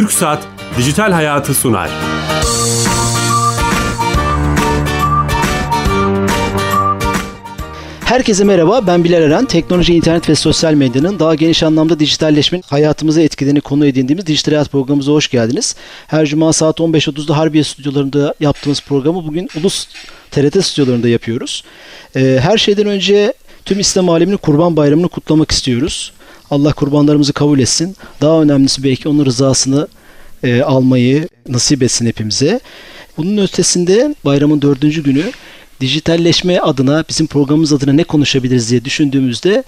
Türk Saat Dijital Hayatı sunar. Herkese merhaba, ben Bilal Eren. Teknoloji, internet ve sosyal medyanın daha geniş anlamda dijitalleşmenin hayatımıza etkilerini konu edindiğimiz Dijital Hayat programımıza hoş geldiniz. Her cuma saat 15.30'da Harbiye stüdyolarında yaptığımız programı bugün Ulus TRT stüdyolarında yapıyoruz. Her şeyden önce tüm İslam aleminin Kurban Bayramı'nı kutlamak istiyoruz. Allah kurbanlarımızı kabul etsin. Daha önemlisi belki onun rızasını almayı nasip etsin hepimize. Bunun ötesinde bayramın 4. günü dijitalleşme adına, bizim programımız adına ne konuşabiliriz diye düşündüğümüzde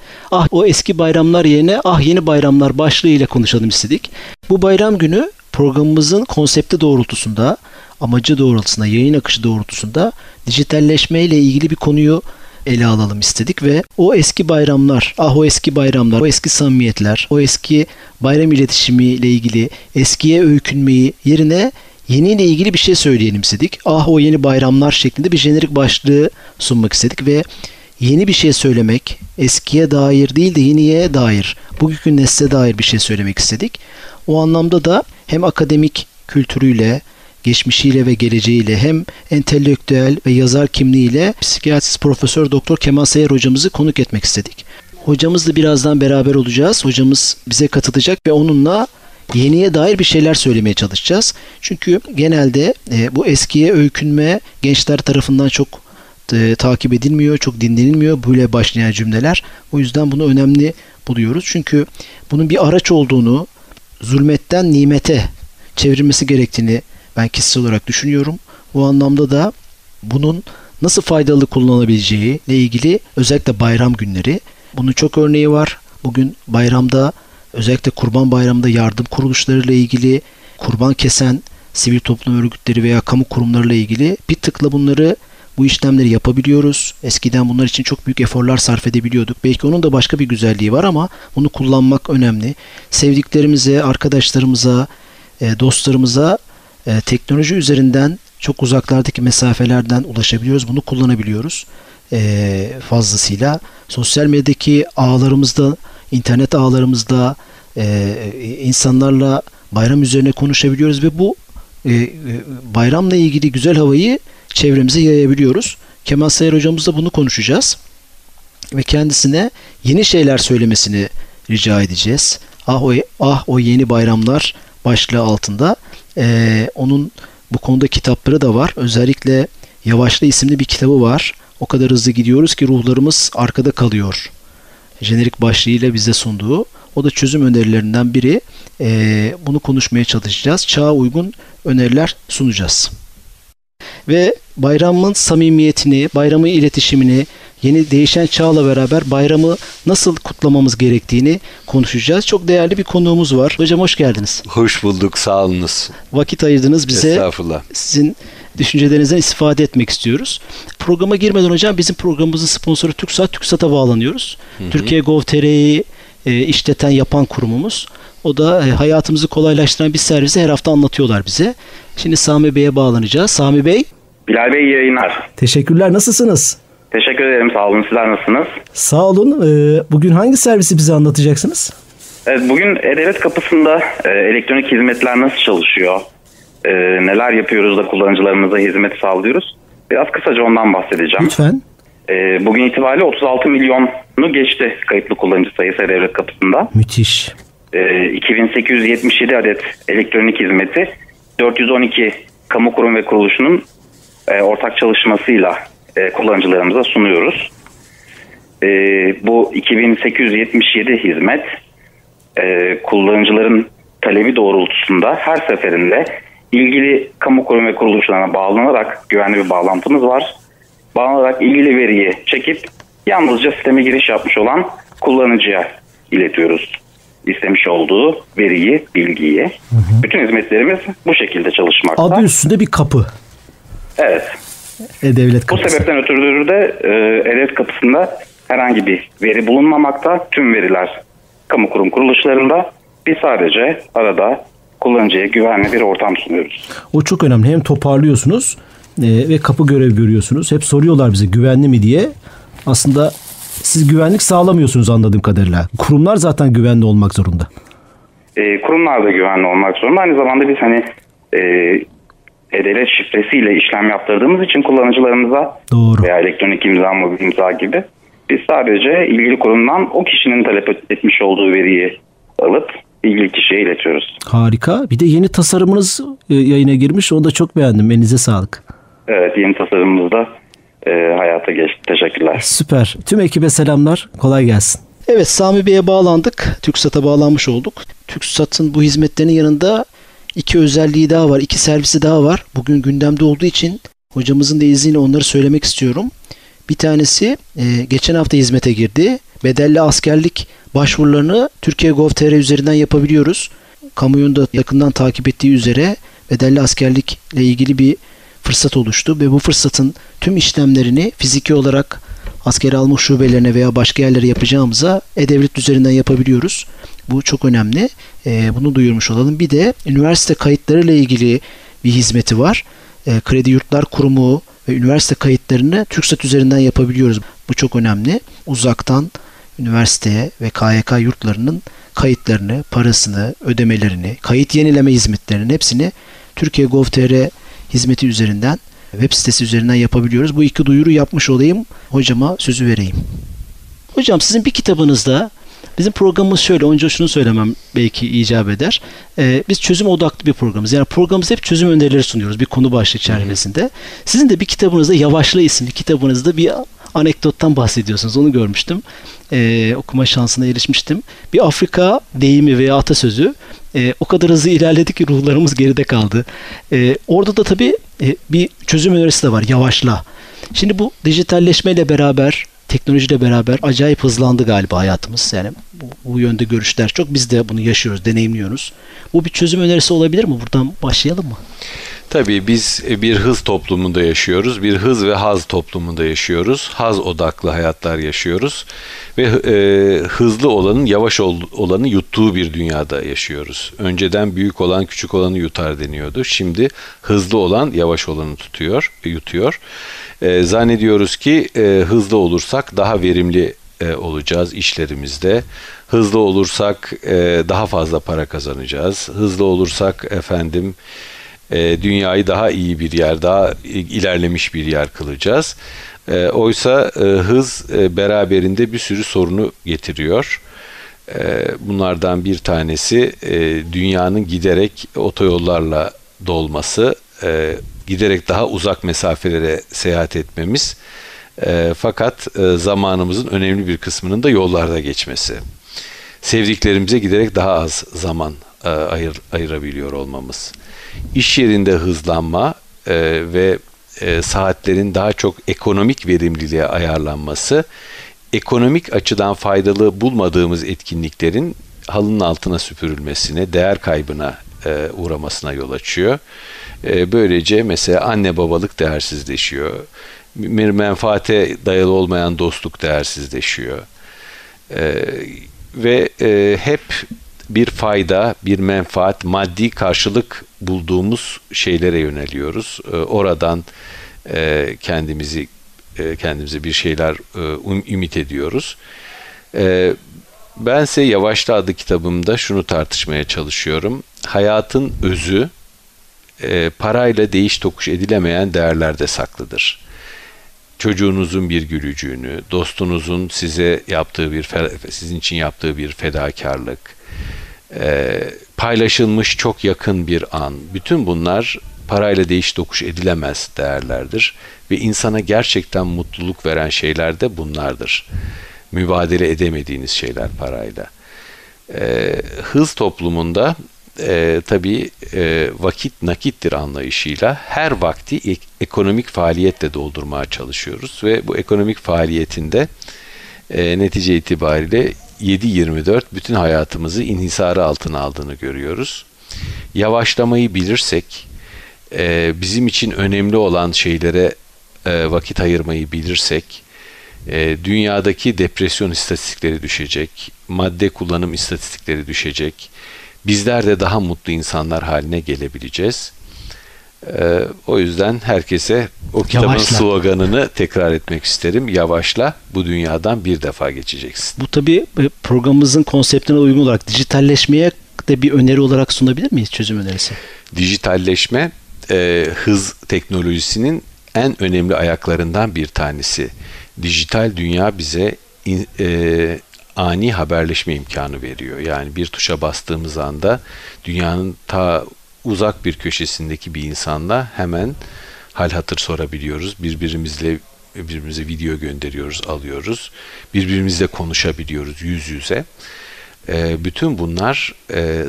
o eski bayramlar yerine yeni bayramlar başlığıyla konuşalım istedik. Bu bayram günü programımızın konsepti doğrultusunda, amacı doğrultusunda, yayın akışı doğrultusunda dijitalleşmeyle ilgili bir konuyu ele alalım istedik ve o eski bayramlar, o eski bayramlar, o eski samimiyetler, o eski bayram iletişimiyle ilgili eskiye öykünmeyi yerine yeniyle ilgili bir şey söyleyelim istedik. O yeni bayramlar şeklinde bir jenerik başlığı sunmak istedik ve yeni bir şey söylemek, eskiye dair değil de yeniye dair, bugünkü nesle dair bir şey söylemek istedik. O anlamda da hem akademik kültürüyle, geçmişiyle ve geleceğiyle, hem entelektüel ve yazar kimliğiyle psikiyatrist Profesör Doktor Kemal Sayar hocamızı konuk etmek istedik. Hocamızla birazdan beraber olacağız. Hocamız bize katılacak ve onunla yeniye dair bir şeyler söylemeye çalışacağız. Çünkü genelde bu eskiye öykünme gençler tarafından çok takip edilmiyor, çok dinlenilmiyor böyle başlayan cümleler. O yüzden bunu önemli buluyoruz. Çünkü bunun bir araç olduğunu, zulmetten nimete çevrilmesi gerektiğini ben kişisel olarak düşünüyorum. Bu anlamda da bunun nasıl faydalı kullanılabileceği ile ilgili özellikle bayram günleri. Bunun çok örneği var. Bugün bayramda, özellikle Kurban Bayramı'nda yardım kuruluşlarıyla ilgili, kurban kesen sivil toplum örgütleri veya kamu kurumlarıyla ilgili bir tıkla bunları, bu işlemleri yapabiliyoruz. Eskiden bunlar için çok büyük eforlar sarf edebiliyorduk. Belki onun da başka bir güzelliği var ama bunu kullanmak önemli. Sevdiklerimize, arkadaşlarımıza, dostlarımıza teknoloji üzerinden çok uzaklardaki mesafelerden ulaşabiliyoruz. Bunu kullanabiliyoruz fazlasıyla. Sosyal medyadaki ağlarımızda, İnternet ağlarımızda insanlarla bayram üzerine konuşabiliyoruz ve bu bayramla ilgili güzel havayı çevremize yayabiliyoruz. Kemal Sayar hocamızla bunu konuşacağız ve kendisine yeni şeyler söylemesini rica edeceğiz. O yeni bayramlar başlığı altında onun bu konuda kitapları da var. Özellikle Yavaşla isimli bir kitabı var. O kadar hızlı gidiyoruz ki ruhlarımız arkada kalıyor jenerik başlığıyla bize sunduğu. O da çözüm önerilerinden biri. Bunu konuşmaya çalışacağız. Çağa uygun öneriler sunacağız. Ve bayramın samimiyetini, bayramı iletişimini, yeni değişen çağla beraber bayramı nasıl kutlamamız gerektiğini konuşacağız. Çok değerli bir konuğumuz var. Hocam hoş geldiniz. Hoş bulduk. Sağ olunuz. Vakit ayırdınız bize. Estağfurullah. Sizin düşüncelerinizden istifade etmek istiyoruz. Programa girmeden hocam, bizim programımızın sponsoru TÜRKSAT, TÜRKSAT'a bağlanıyoruz. Hı-hı. Türkiye Gov.tr'yi işleten, yapan kurumumuz. O da hayatımızı kolaylaştıran bir servisi her hafta anlatıyorlar bize. Şimdi Sami Bey'e bağlanacağız. Sami Bey. Bilal Bey, iyi yayınlar. Teşekkürler. Nasılsınız? Teşekkür ederim. Sağ olun. Sizler nasılsınız? Sağ olun. Bugün hangi servisi bize anlatacaksınız? Evet, bugün E-Devlet kapısında elektronik hizmetler nasıl çalışıyor, neler yapıyoruz da kullanıcılarımıza hizmet sağlıyoruz, biraz kısaca ondan bahsedeceğim. Lütfen. Bugün itibariyle 36 milyonu geçti kayıtlı kullanıcı sayısı E-Devlet kapısında. Müthiş. 2877 adet elektronik hizmeti 412 kamu kurum ve kuruluşunun ortak çalışmasıyla kullanıcılarımıza sunuyoruz. Bu 2877 hizmet kullanıcıların talebi doğrultusunda her seferinde ilgili kamu kurum ve kuruluşlarına bağlanarak, güvenli bir bağlantımız var, bağlanarak ilgili veriyi çekip yalnızca sisteme giriş yapmış olan kullanıcıya iletiyoruz. İstemiş olduğu veriyi, bilgiyi. Hı hı. Bütün hizmetlerimiz bu şekilde çalışmakta. Adı üstünde bir kapı. Evet. E-Devlet kapısı. Bu sebepten ötürü de E-Devlet kapısında herhangi bir veri bulunmamakta. Tüm veriler kamu kurum kuruluşlarında. Biz sadece arada kullanıcıya güvenli bir ortam sunuyoruz. O çok önemli. Hem toparlıyorsunuz ve kapı görevi görüyorsunuz. Hep soruyorlar bize güvenli mi diye. Aslında siz güvenlik sağlamıyorsunuz anladığım kadarıyla. Kurumlar zaten güvenli olmak zorunda. kurumlar da güvenli olmak zorunda. Aynı zamanda biz hani E-Devlet şifresiyle işlem yaptırdığımız için kullanıcılarımıza veya elektronik imza, mobil imza gibi biz sadece ilgili kurumdan o kişinin talep etmiş olduğu veriyi alıp ilgili kişiye iletiyoruz. Harika. Bir de yeni tasarımınız yayına girmiş. Onu da çok beğendim. Elinize sağlık. Evet, yeni tasarımımız da hayata geçti. Teşekkürler. Süper. Tüm ekibe selamlar. Kolay gelsin. Evet, Sami Bey'e bağlandık. TÜRKSAT'a bağlanmış olduk. TÜRKSAT'ın bu hizmetlerinin yanında iki özelliği daha var. İki servisi daha var. Bugün gündemde olduğu için hocamızın da izniyle onları söylemek istiyorum. Bir tanesi geçen hafta hizmete girdi. Bedelli askerlik başvurularını Türkiye Gov.tr üzerinden yapabiliyoruz. Kamuoyunun da yakından takip ettiği üzere bedelli askerlikle ilgili bir fırsat oluştu ve bu fırsatın tüm işlemlerini fiziki olarak askeri alma şubelerine veya başka yerlere yapacağımıza E-Devlet üzerinden yapabiliyoruz. Bu çok önemli. Bunu duyurmuş olalım. Bir de üniversite kayıtlarıyla ilgili bir hizmeti var. Kredi Yurtlar Kurumu ve üniversite kayıtlarını TÜRKSAT üzerinden yapabiliyoruz. Bu çok önemli. Uzaktan üniversiteye ve KYK yurtlarının kayıtlarını, parasını, ödemelerini, kayıt yenileme hizmetlerinin hepsini Türkiye Gov.tr hizmeti üzerinden, web sitesi üzerinden yapabiliyoruz. Bu iki duyuru yapmış olayım. Hocama sözü vereyim. Hocam, sizin bir kitabınızda, bizim programımız şöyle, önce şunu söylemem belki icap eder. Biz çözüm odaklı bir programız. Yani programımızda hep çözüm önerileri sunuyoruz bir konu başlığı çerçevesinde. Sizin de bir kitabınızda, Yavaşla isimli kitabınızda bir anekdottan bahsediyorsunuz. Onu görmüştüm. Okuma şansına erişmiştim. Bir Afrika deyimi veya atasözü. O kadar hızlı ilerledi ki ruhlarımız geride kaldı. Orada da tabii bir çözüm önerisi de var. Yavaşla. Şimdi bu dijitalleşmeyle beraber, teknolojiyle beraber acayip hızlandı galiba hayatımız. Yani bu yönde görüşler çok. Biz de bunu yaşıyoruz, deneyimliyoruz. Bu bir çözüm önerisi olabilir mi? Buradan başlayalım mı? Tabii biz bir hız toplumunda yaşıyoruz. Bir hız ve haz toplumunda yaşıyoruz. Haz odaklı hayatlar yaşıyoruz. Ve hızlı olanın yavaş olanı yuttuğu bir dünyada yaşıyoruz. Önceden büyük olan küçük olanı yutar deniyordu. Şimdi hızlı olan yavaş olanı tutuyor, yutuyor. Zannediyoruz ki hızlı olursak daha verimli olacağız işlerimizde. Hızlı olursak daha fazla para kazanacağız. Hızlı olursak dünyayı daha iyi bir yer, daha ilerlemiş bir yer kılacağız. Oysa hız beraberinde bir sürü sorunu getiriyor. Bunlardan bir tanesi dünyanın giderek otoyollarla dolması, giderek daha uzak mesafelere seyahat etmemiz. Fakat zamanımızın önemli bir kısmının da yollarda geçmesi. Sevdiklerimize giderek daha az zaman ayırabiliyor olmamız. İş yerinde hızlanma ve saatlerin daha çok ekonomik verimliliğe ayarlanması, ekonomik açıdan faydalı bulmadığımız etkinliklerin halının altına süpürülmesine, değer kaybına uğramasına yol açıyor. Böylece mesela anne babalık değersizleşiyor, menfaate dayalı olmayan dostluk değersizleşiyor ve hep bir fayda, bir menfaat, maddi karşılık bulduğumuz şeylere yöneliyoruz. Oradan kendimize bir şeyler ümit ediyoruz. Bense Yavaşla adlı kitabımda şunu tartışmaya çalışıyorum. Hayatın özü parayla değiş tokuş edilemeyen değerlerde saklıdır. Çocuğunuzun bir gülücüğünü, dostunuzun sizin için yaptığı bir fedakarlık, paylaşılmış çok yakın bir an. Bütün bunlar parayla değiş tokuş edilemez değerlerdir. Ve insana gerçekten mutluluk veren şeyler de bunlardır. Mübadele edemediğiniz şeyler parayla. Hız toplumunda tabii vakit nakittir anlayışıyla her vakti ekonomik faaliyetle doldurmaya çalışıyoruz. Ve bu ekonomik faaliyetinde netice itibariyle 7-24 bütün hayatımızı inhisarı altına aldığını görüyoruz. Yavaşlamayı bilirsek, bizim için önemli olan şeylere vakit ayırmayı bilirsek, dünyadaki depresyon istatistikleri düşecek, madde kullanım istatistikleri düşecek, bizler de daha mutlu insanlar haline gelebileceğiz. O yüzden herkese o kitabın sloganını tekrar etmek isterim. Yavaşla, bu dünyadan bir defa geçeceksin. Bu tabii programımızın konseptine uygun olarak dijitalleşmeye özellikle bir öneri olarak sunabilir miyiz, çözüm önerisi? Dijitalleşme hız teknolojisinin en önemli ayaklarından bir tanesi. Dijital dünya bize ani haberleşme imkanı veriyor. Yani bir tuşa bastığımız anda dünyanın ta uzak bir köşesindeki bir insanla hemen hal hatır sorabiliyoruz. Birbirimize video gönderiyoruz, alıyoruz. Birbirimizle konuşabiliyoruz yüz yüze. Bütün bunlar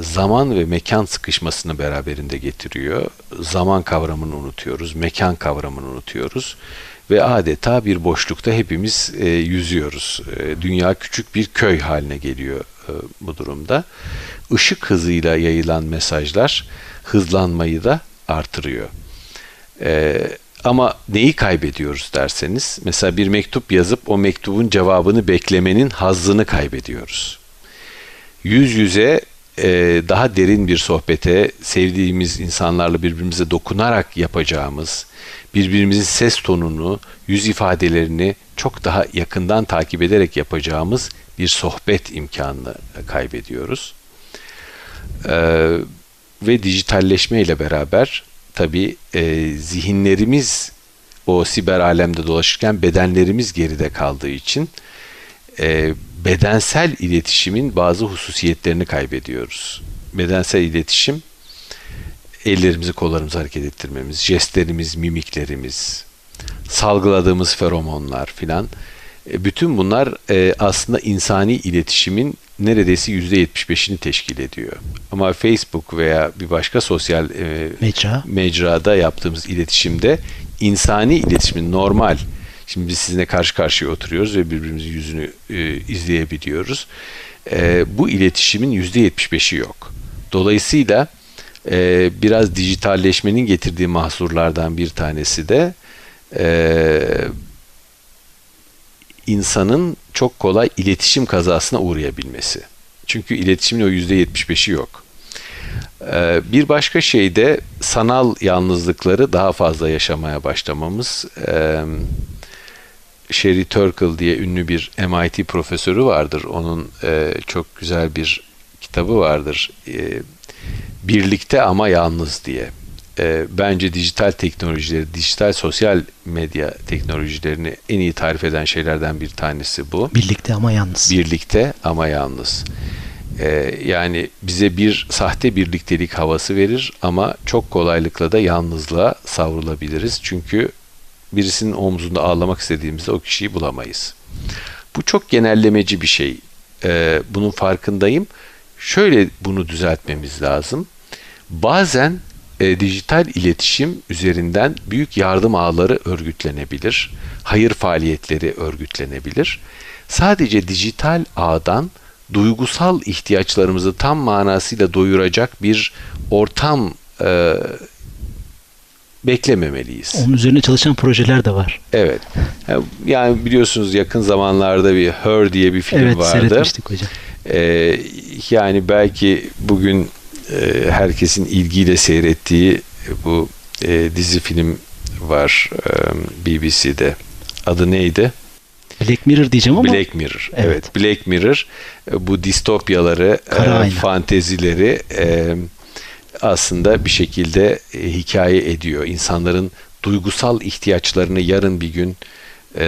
zaman ve mekan sıkışmasını beraberinde getiriyor. Zaman kavramını unutuyoruz, mekan kavramını unutuyoruz. Ve adeta bir boşlukta hepimiz yüzüyoruz. Dünya küçük bir köy haline geliyor bu durumda. Işık hızıyla yayılan mesajlar hızlanmayı da artırıyor. Ama neyi kaybediyoruz derseniz, mesela bir mektup yazıp o mektubun cevabını beklemenin hazzını kaybediyoruz. Yüz yüze daha derin bir sohbete, sevdiğimiz insanlarla birbirimize dokunarak yapacağımız, birbirimizin ses tonunu, yüz ifadelerini çok daha yakından takip ederek yapacağımız bir sohbet imkanını kaybediyoruz. Ve dijitalleşme ile beraber tabii zihinlerimiz o siber alemde dolaşırken bedenlerimiz geride kaldığı için bedensel iletişimin bazı hususiyetlerini kaybediyoruz. Bedensel iletişim, ellerimizi kollarımızı hareket ettirmemiz, jestlerimiz, mimiklerimiz, salgıladığımız feromonlar filan. Bütün bunlar aslında insani iletişimin neredeyse %75'ini teşkil ediyor. Ama Facebook veya bir başka sosyal mecrada yaptığımız iletişimde insani iletişimin normal. Şimdi biz sizinle karşı karşıya oturuyoruz ve birbirimizin yüzünü izleyebiliyoruz. Bu iletişimin %75'i yok. Dolayısıyla biraz dijitalleşmenin getirdiği mahsurlardan bir tanesi de insanın çok kolay iletişim kazasına uğrayabilmesi. Çünkü iletişimin o %75'i yok. Bir başka şey de sanal yalnızlıkları daha fazla yaşamaya başlamamız. Sherry Turkle diye ünlü bir MIT profesörü vardır. Onun çok güzel bir kitabı vardır. Birlikte ama yalnız diye. Bence dijital teknolojileri, dijital sosyal medya teknolojilerini en iyi tarif eden şeylerden bir tanesi bu. Birlikte ama yalnız. Birlikte ama yalnız. Yani bize bir sahte birliktelik havası verir ama çok kolaylıkla da yalnızlığa savrulabiliriz. Çünkü birisinin omzunda ağlamak istediğimizde o kişiyi bulamayız. Bu çok genellemeci bir şey. Bunun farkındayım. Şöyle bunu düzeltmemiz lazım. Bazen dijital iletişim üzerinden büyük yardım ağları örgütlenebilir. Hayır faaliyetleri örgütlenebilir. Sadece dijital ağdan duygusal ihtiyaçlarımızı tam manasıyla doyuracak bir ortam beklememeliyiz. Onun üzerine çalışan projeler de var. Evet. Yani biliyorsunuz yakın zamanlarda bir Her diye bir film vardı. Evet, seyretmiştik hocam. Yani belki bugün herkesin ilgiyle seyrettiği bu dizi film var BBC'de. Adı neydi? Black Mirror diyeceğim ama. Black Mirror. Evet. Black Mirror bu distopyaları, fantezileri aslında bir şekilde hikaye ediyor. İnsanların duygusal ihtiyaçlarını yarın bir gün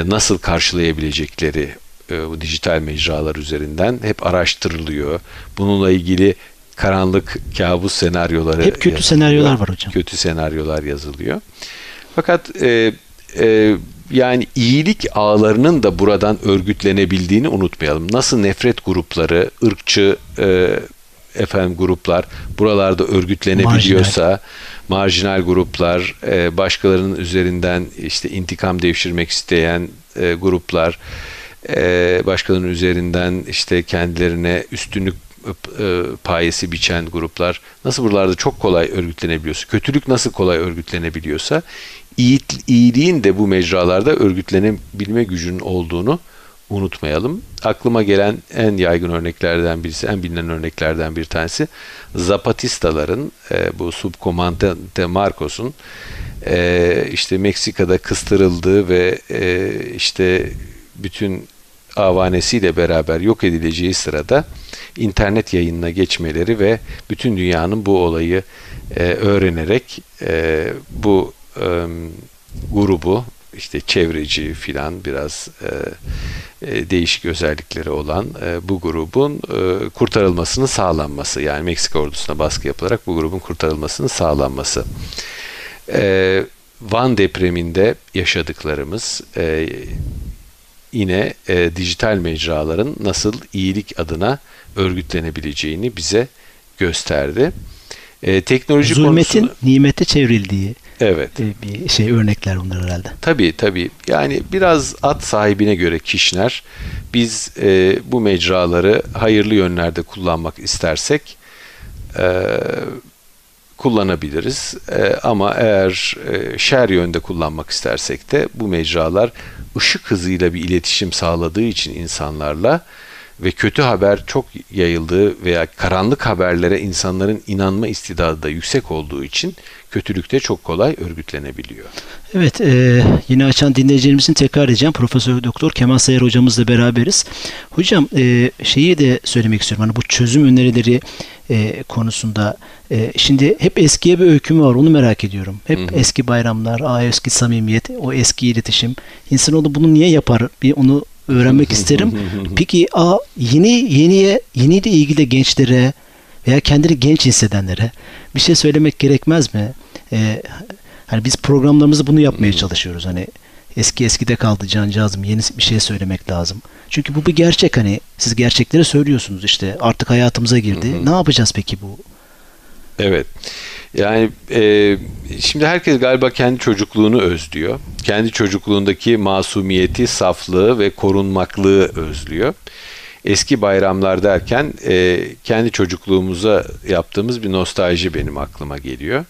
nasıl karşılayabilecekleri bu dijital mecralar üzerinden hep araştırılıyor. Bununla ilgili karanlık kabus senaryoları. Hep kötü yazılıyor. Senaryolar var hocam. Kötü senaryolar yazılıyor. Fakat yani iyilik ağlarının da buradan örgütlenebildiğini unutmayalım. Nasıl nefret grupları, ırkçı gruplar buralarda örgütlenebiliyorsa, marjinal gruplar, başkalarının üzerinden işte intikam devşirmek isteyen gruplar, başkalarının üzerinden işte kendilerine üstünlük payesi biçen gruplar nasıl buralarda çok kolay örgütlenebiliyorsa, kötülük nasıl kolay örgütlenebiliyorsa, iyiliğin de bu mecralarda örgütlenebilme gücünün olduğunu unutmayalım. Aklıma gelen en yaygın örneklerden birisi, en bilinen örneklerden bir tanesi Zapatistaların, bu Subcomandante Marcos'un işte Meksika'da kıstırıldığı ve işte bütün avanesiyle beraber yok edileceği sırada internet yayınına geçmeleri ve bütün dünyanın bu olayı öğrenerek bu grubu, işte çevreci filan biraz değişik özellikleri olan bu grubun kurtarılmasının sağlanması, yani Meksika ordusuna baskı yapılarak bu grubun kurtarılmasının sağlanması. Van depreminde yaşadıklarımız yine dijital mecraların nasıl iyilik adına örgütlenebileceğini bize gösterdi. Teknoloji zulmetin konusunda, nimete çevrildiği, evet, bir şey, örnekler bunlar herhalde. Tabii. Yani biraz at sahibine göre kişiler, biz bu mecraları hayırlı yönlerde kullanmak istersek kullanabiliriz. Ama eğer şer yönde kullanmak istersek de bu mecralar ışık hızıyla bir iletişim sağladığı için insanlarla ve kötü haber çok yayıldığı veya karanlık haberlere insanların inanma istidadı da yüksek olduğu için kötülükte çok kolay örgütlenebiliyor. Evet, yine açan dinleyicilerimizin tekrar edeceğim. Profesör Doktor Kemal Sayar hocamızla beraberiz. Hocam, şeyi de söylemek istiyorum. Hani bu çözüm önerileri konusunda şimdi hep eskiye bir öyküm var, onu merak ediyorum. Hep eski bayramlar, eski samimiyet, o eski iletişim. İnsanoğlu bunu niye yapar? Bir onu öğrenmek isterim. Peki yeniyle ilgili gençlere veya kendini genç hissedenlere bir şey söylemek gerekmez mi? Hani biz programlarımızı bunu yapmaya çalışıyoruz. Hani eskide kaldı cancağızım, yeni bir şey söylemek lazım. Çünkü bu bir gerçek, hani siz gerçekleri söylüyorsunuz, işte artık hayatımıza girdi. Ne yapacağız peki bu? Evet. Yani şimdi herkes galiba kendi çocukluğunu özlüyor. Kendi çocukluğundaki masumiyeti, saflığı ve korunmaklığı özlüyor. Eski bayramlar derken kendi çocukluğumuza yaptığımız bir nostalji benim aklıma geliyor.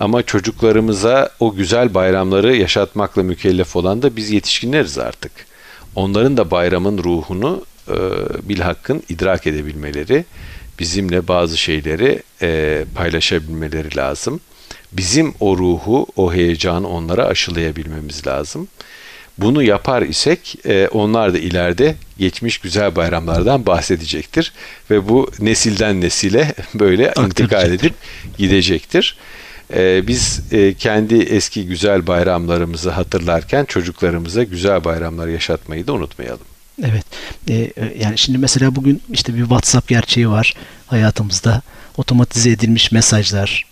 Ama çocuklarımıza o güzel bayramları yaşatmakla mükellef olan da biz yetişkinleriz artık. Onların da bayramın ruhunu bilhakkın idrak edebilmeleri, bizimle bazı şeyleri paylaşabilmeleri lazım. Bizim o ruhu, o heyecanı onlara aşılayabilmemiz lazım. Bunu yapar isek onlar da ileride geçmiş güzel bayramlardan bahsedecektir. Ve bu nesilden nesile böyle intikal edip gidecektir. Biz kendi eski güzel bayramlarımızı hatırlarken çocuklarımıza güzel bayramlar yaşatmayı da unutmayalım. Evet. Yani şimdi mesela bugün işte bir WhatsApp gerçeği var hayatımızda. Otomatize edilmiş mesajlar,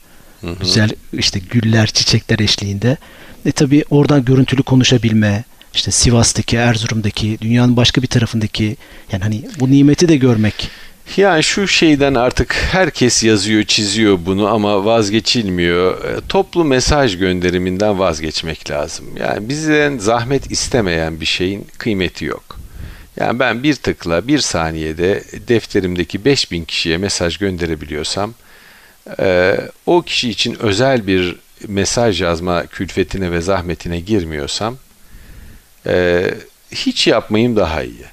güzel işte güller, çiçekler eşliğinde. Tabii oradan görüntülü konuşabilme, işte Sivas'taki, Erzurum'daki, dünyanın başka bir tarafındaki, yani hani bu nimeti de görmek. Yani şu şeyden artık herkes yazıyor, çiziyor bunu ama vazgeçilmiyor. Toplu mesaj gönderiminden vazgeçmek lazım. Yani bizden zahmet istemeyen bir şeyin kıymeti yok. Yani ben bir tıkla, bir saniyede defterimdeki 5000 kişiye mesaj gönderebiliyorsam, o kişi için özel bir mesaj yazma külfetine ve zahmetine girmiyorsam, hiç yapmayayım daha iyi.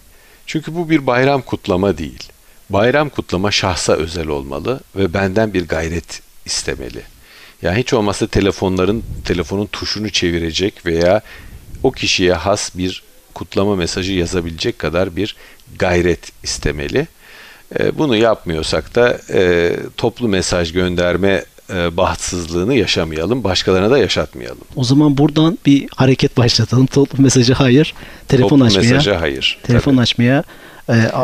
Çünkü bu bir bayram kutlama değil. Bayram kutlama şahsa özel olmalı ve benden bir gayret istemeli. Yani hiç olmazsa telefonun tuşunu çevirecek veya o kişiye has bir kutlama mesajı yazabilecek kadar bir gayret istemeli. Bunu yapmıyorsak da toplu mesaj gönderme bahtsızlığını yaşamayalım, başkalarına da yaşatmayalım. O zaman buradan bir hareket başlatalım. Toplu mesajı hayır, telefon açmaya.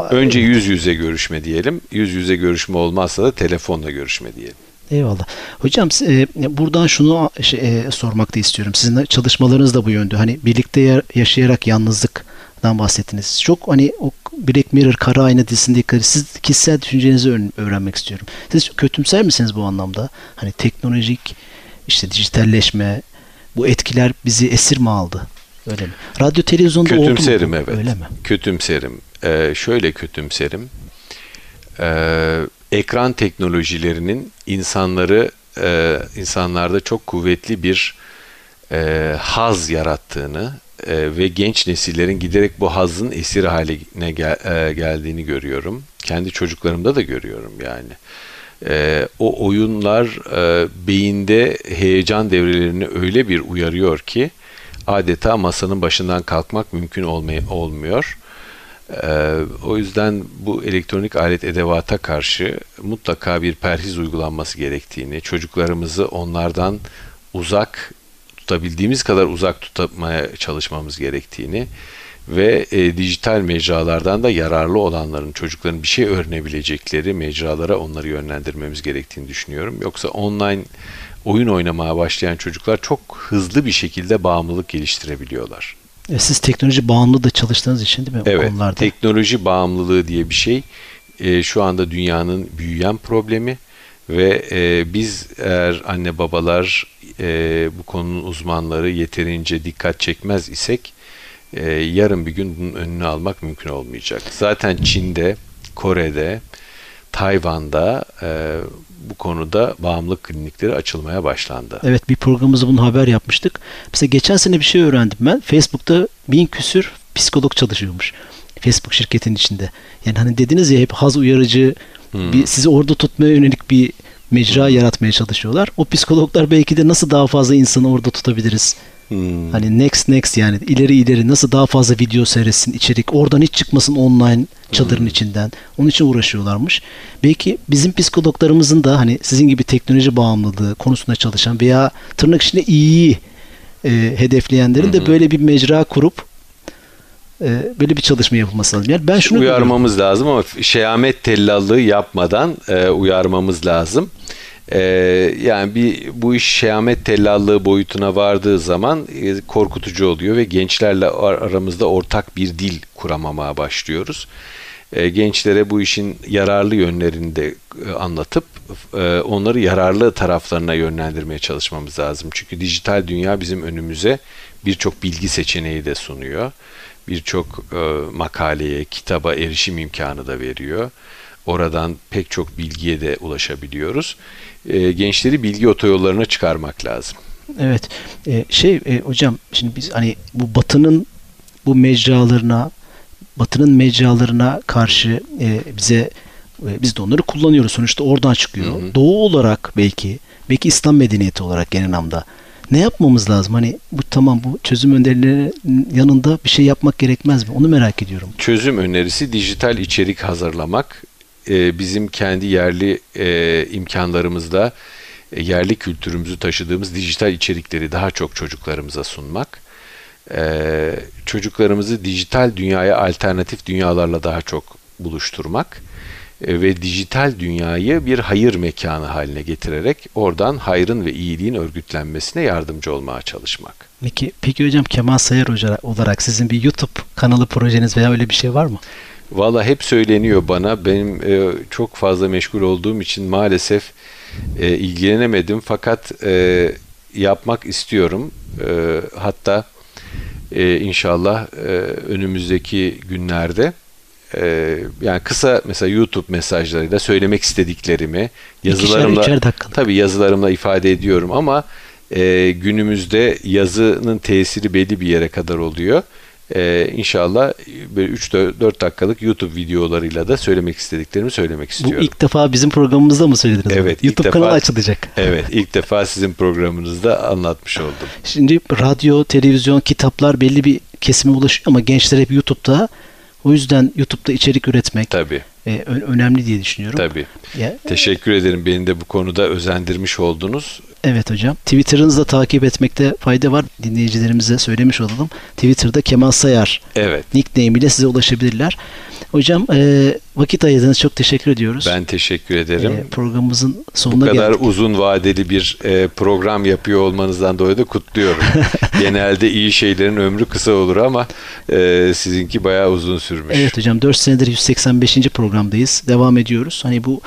Önce yüz yüze görüşme diyelim. Yüz yüze görüşme olmazsa da telefonla görüşme diyelim. Eyvallah. Hocam, buradan şunu sormak da istiyorum. Sizin çalışmalarınız da bu yönde. Hani birlikte yaşayarak yalnızlıktan bahsettiniz. Çok hani o Black Mirror kara ayna dizisindeki siz kişisel düşüncenizi öğrenmek istiyorum. Siz kötümser misiniz bu anlamda? Hani teknolojik, işte dijitalleşme, bu etkiler bizi esir mi aldı? Öyle mi? Radyo, televizyonda oldu mu? Kötümserim, evet. Öyle mi? Kötümserim. Şöyle kötümserim. Ekran teknolojilerinin insanlarda çok kuvvetli bir haz yarattığını ve genç nesillerin giderek bu hazın esir haline geldiğini görüyorum. Kendi çocuklarımda da görüyorum yani. O oyunlar beyinde heyecan devrelerini öyle bir uyarıyor ki adeta masanın başından kalkmak mümkün olmuyor. O yüzden bu elektronik alet edevata karşı mutlaka bir perhiz uygulanması gerektiğini, çocuklarımızı onlardan uzak tutabildiğimiz kadar uzak tutmaya çalışmamız gerektiğini ve dijital mecralardan da yararlı olanların, çocukların bir şey öğrenebilecekleri mecralara onları yönlendirmemiz gerektiğini düşünüyorum. Yoksa online oyun oynamaya başlayan çocuklar çok hızlı bir şekilde bağımlılık geliştirebiliyorlar. Siz teknoloji bağımlılığı da çalıştığınız için değil mi? Evet, onlarda teknoloji bağımlılığı diye bir şey şu anda dünyanın büyüyen problemi ve biz eğer anne babalar bu konunun uzmanları yeterince dikkat çekmez isek yarın bir gün bunun önünü almak mümkün olmayacak. Zaten Çin'de, Kore'de, Tayvan'da bu konuda bağımlılık klinikleri açılmaya başlandı. Evet, bir programımızda bunu haber yapmıştık. Mesela geçen sene bir şey öğrendim ben. Facebook'ta 1000 küsür psikolog çalışıyormuş. Facebook şirketin içinde. Yani hani dediniz ya hep haz uyarıcı, sizi orada tutmaya yönelik bir mecra yaratmaya çalışıyorlar. O psikologlar belki de nasıl daha fazla insanı orada tutabiliriz? Hani next yani ileri nasıl daha fazla video seyretsin içerik, oradan hiç çıkmasın online çadırın içinden. Onun için uğraşıyorlarmış. Belki bizim psikologlarımızın da hani sizin gibi teknoloji bağımlılığı konusunda çalışan veya tırnak içinde iyi hedefleyenlerin de böyle bir mecra kurup böyle bir çalışma yapılması lazım. Yani ben şunu uyarmamız görüyorum. Lazım ama şehamet tellallığı yapmadan uyarmamız lazım. Yani bu iş şehamet tellallığı boyutuna vardığı zaman korkutucu oluyor ve gençlerle aramızda ortak bir dil kuramamaya başlıyoruz. Gençlere bu işin yararlı yönlerini de anlatıp onları yararlı taraflarına yönlendirmeye çalışmamız lazım. Çünkü dijital dünya bizim önümüze birçok bilgi seçeneği de sunuyor. Birçok makaleye, kitaba erişim imkanı da veriyor. Oradan pek çok bilgiye de ulaşabiliyoruz. Gençleri bilgi otoyollarına çıkarmak lazım. Evet. Hocam şimdi biz hani bu Batı'nın bu mecralarına, Batı'nın mecralarına karşı biz de onları kullanıyoruz. Sonuçta oradan çıkıyor. Doğu olarak belki İslam medeniyeti olarak genel anlamda ne yapmamız lazım? Hani bu tamam, bu çözüm önerilerinin yanında bir şey yapmak gerekmez mi? Onu merak ediyorum. Çözüm önerisi dijital içerik hazırlamak. Bizim kendi yerli imkanlarımızda yerli kültürümüzü taşıdığımız dijital içerikleri daha çok çocuklarımıza sunmak, çocuklarımızı dijital dünyaya alternatif dünyalarla daha çok buluşturmak ve dijital dünyayı bir hayır mekanı haline getirerek oradan hayrın ve iyiliğin örgütlenmesine yardımcı olmaya çalışmak. Peki hocam, Kemal Sayar Hoca olarak sizin bir YouTube kanalı projeniz veya öyle bir şey var mı? Valla hep söyleniyor bana. Benim çok fazla meşgul olduğum için maalesef ilgilenemedim. Fakat yapmak istiyorum. Hatta inşallah önümüzdeki günlerde yani kısa mesela YouTube mesajlarıyla söylemek istediklerimi yazılarımla ifade ediyorum ama günümüzde yazının tesiri belli bir yere kadar oluyor. İnşallah böyle 3-4 dakikalık YouTube videolarıyla da söylemek istediklerimi söylemek istiyorum. Bu ilk defa bizim programımızda mı söylediniz? Evet. YouTube kanalı açılacak. Evet. İlk defa sizin programınızda anlatmış oldum. Şimdi radyo, televizyon, kitaplar belli bir kesime ulaşıyor ama gençler hep YouTube'da. O yüzden YouTube'da içerik üretmek önemli diye düşünüyorum. Tabii. Teşekkür ederim. Beni de bu konuda özendirmiş oldunuz. Evet hocam. Twitter'ınızı da takip etmekte fayda var. Dinleyicilerimize söylemiş olalım. Twitter'da Kemal Sayar nickname ile size ulaşabilirler. Hocam vakit ayırdığınız çok teşekkür ediyoruz. Ben teşekkür ederim. Programımızın sonuna geldik. Bu kadar uzun vadeli bir program yapıyor olmanızdan dolayı da kutluyorum. Genelde iyi şeylerin ömrü kısa olur ama sizinki bayağı uzun sürmüş. Evet hocam, 4 senedir 185. programdayız. Devam ediyoruz. Hani bu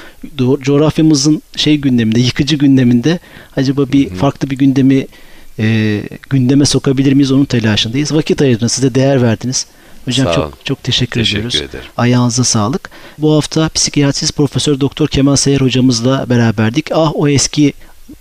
coğrafyamızın gündeminde, yıkıcı gündeminde acaba bir farklı bir gündemi gündeme sokabilir miyiz, onun telaşındayız. Vakit ayırdınız, size değer verdiniz. Hocam çok teşekkür ediyoruz. Ederim. Ayağınıza sağlık. Bu hafta psikiyatrist Profesör Doktor Kemal Sayar hocamızla beraberdik. Ah o eski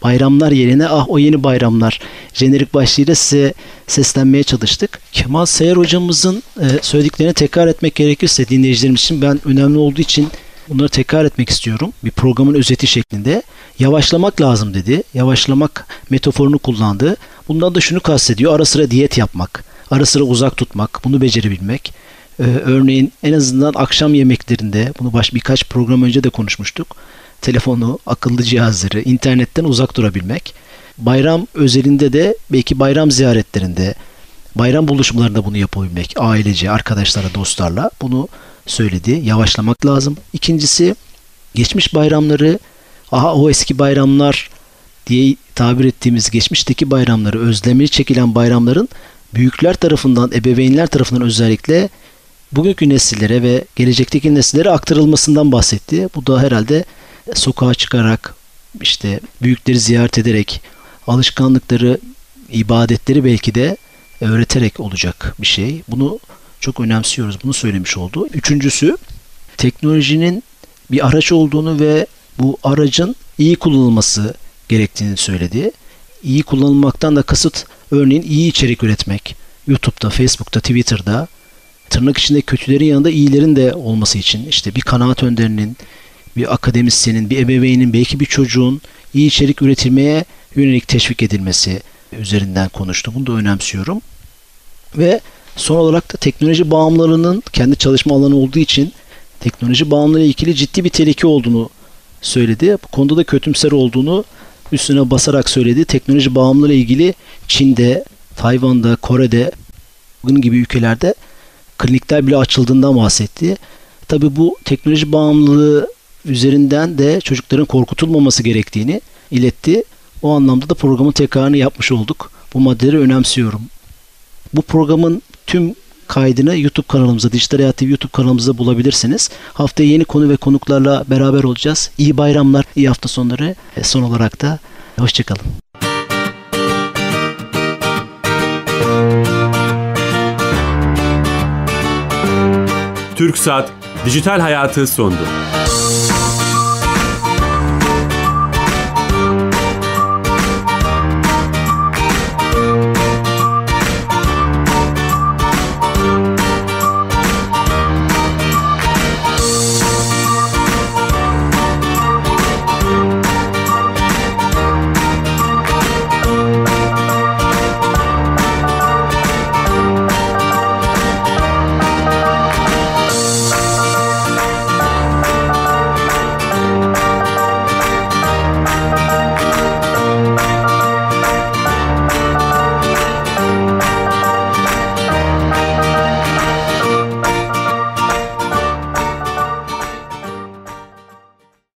bayramlar yerine ah o yeni bayramlar jenerik başlığıyla size seslenmeye çalıştık. Kemal Sayar hocamızın söylediklerini tekrar etmek gerekirse dinleyicilerimiz için ben önemli olduğu için bunları tekrar etmek istiyorum. Bir programın özeti şeklinde. Yavaşlamak lazım dedi. Yavaşlamak metaforunu kullandı. Bundan da şunu kastediyor. Ara sıra diyet yapmak, ara sıra uzak tutmak, bunu becerebilmek, Örneğin en azından akşam yemeklerinde, bunu birkaç program önce de konuşmuştuk, telefonu, akıllı cihazları, internetten uzak durabilmek. Bayram özelinde de belki bayram ziyaretlerinde, bayram buluşmalarında bunu yapabilmek. Ailece, arkadaşlarla, dostlarla bunu söyledi. Yavaşlamak lazım. İkincisi, geçmiş bayramları, o eski bayramlar diye tabir ettiğimiz geçmişteki bayramları, özlemi çekilen bayramların büyükler tarafından, ebeveynler tarafından özellikle bugünkü nesillere ve gelecekteki nesillere aktarılmasından bahsetti. Bu da herhalde sokağa çıkarak, büyükleri ziyaret ederek, alışkanlıkları, ibadetleri belki de öğreterek olacak bir şey. Bunu çok önemsiyoruz. Bunu söylemiş oldu. Üçüncüsü, teknolojinin bir araç olduğunu ve bu aracın iyi kullanılması gerektiğini söyledi. İyi kullanılmaktan da kasıt, örneğin iyi içerik üretmek. YouTube'da, Facebook'ta, Twitter'da tırnak içinde kötülerin yanında iyilerin de olması için bir kanaat önderinin, bir akademisyenin, bir ebeveynin, belki bir çocuğun iyi içerik üretilmeye yönelik teşvik edilmesi üzerinden konuştu. Bunu da önemsiyorum. Ve son olarak da teknoloji bağımlılığının kendi çalışma alanı olduğu için teknoloji bağımlılığıyla ilgili ciddi bir tehlike olduğunu söyledi. Bu konuda da kötümser olduğunu üstüne basarak söyledi. Teknoloji bağımlılığıyla ilgili Çin'de, Tayvan'da, Kore'de, bunun gibi ülkelerde klinikler bile açıldığından bahsetti. Tabii bu teknoloji bağımlılığı üzerinden de çocukların korkutulmaması gerektiğini iletti. O anlamda da programın tekrarını yapmış olduk. Bu maddeleri önemsiyorum. Bu programın tüm kaydını YouTube kanalımıza, Dijital Hayat TV YouTube kanalımıza bulabilirsiniz. Haftaya yeni konu ve konuklarla beraber olacağız. İyi bayramlar, iyi hafta sonları. Son olarak da hoşçakalın. TÜRKSAT Dijital Hayatı sondu.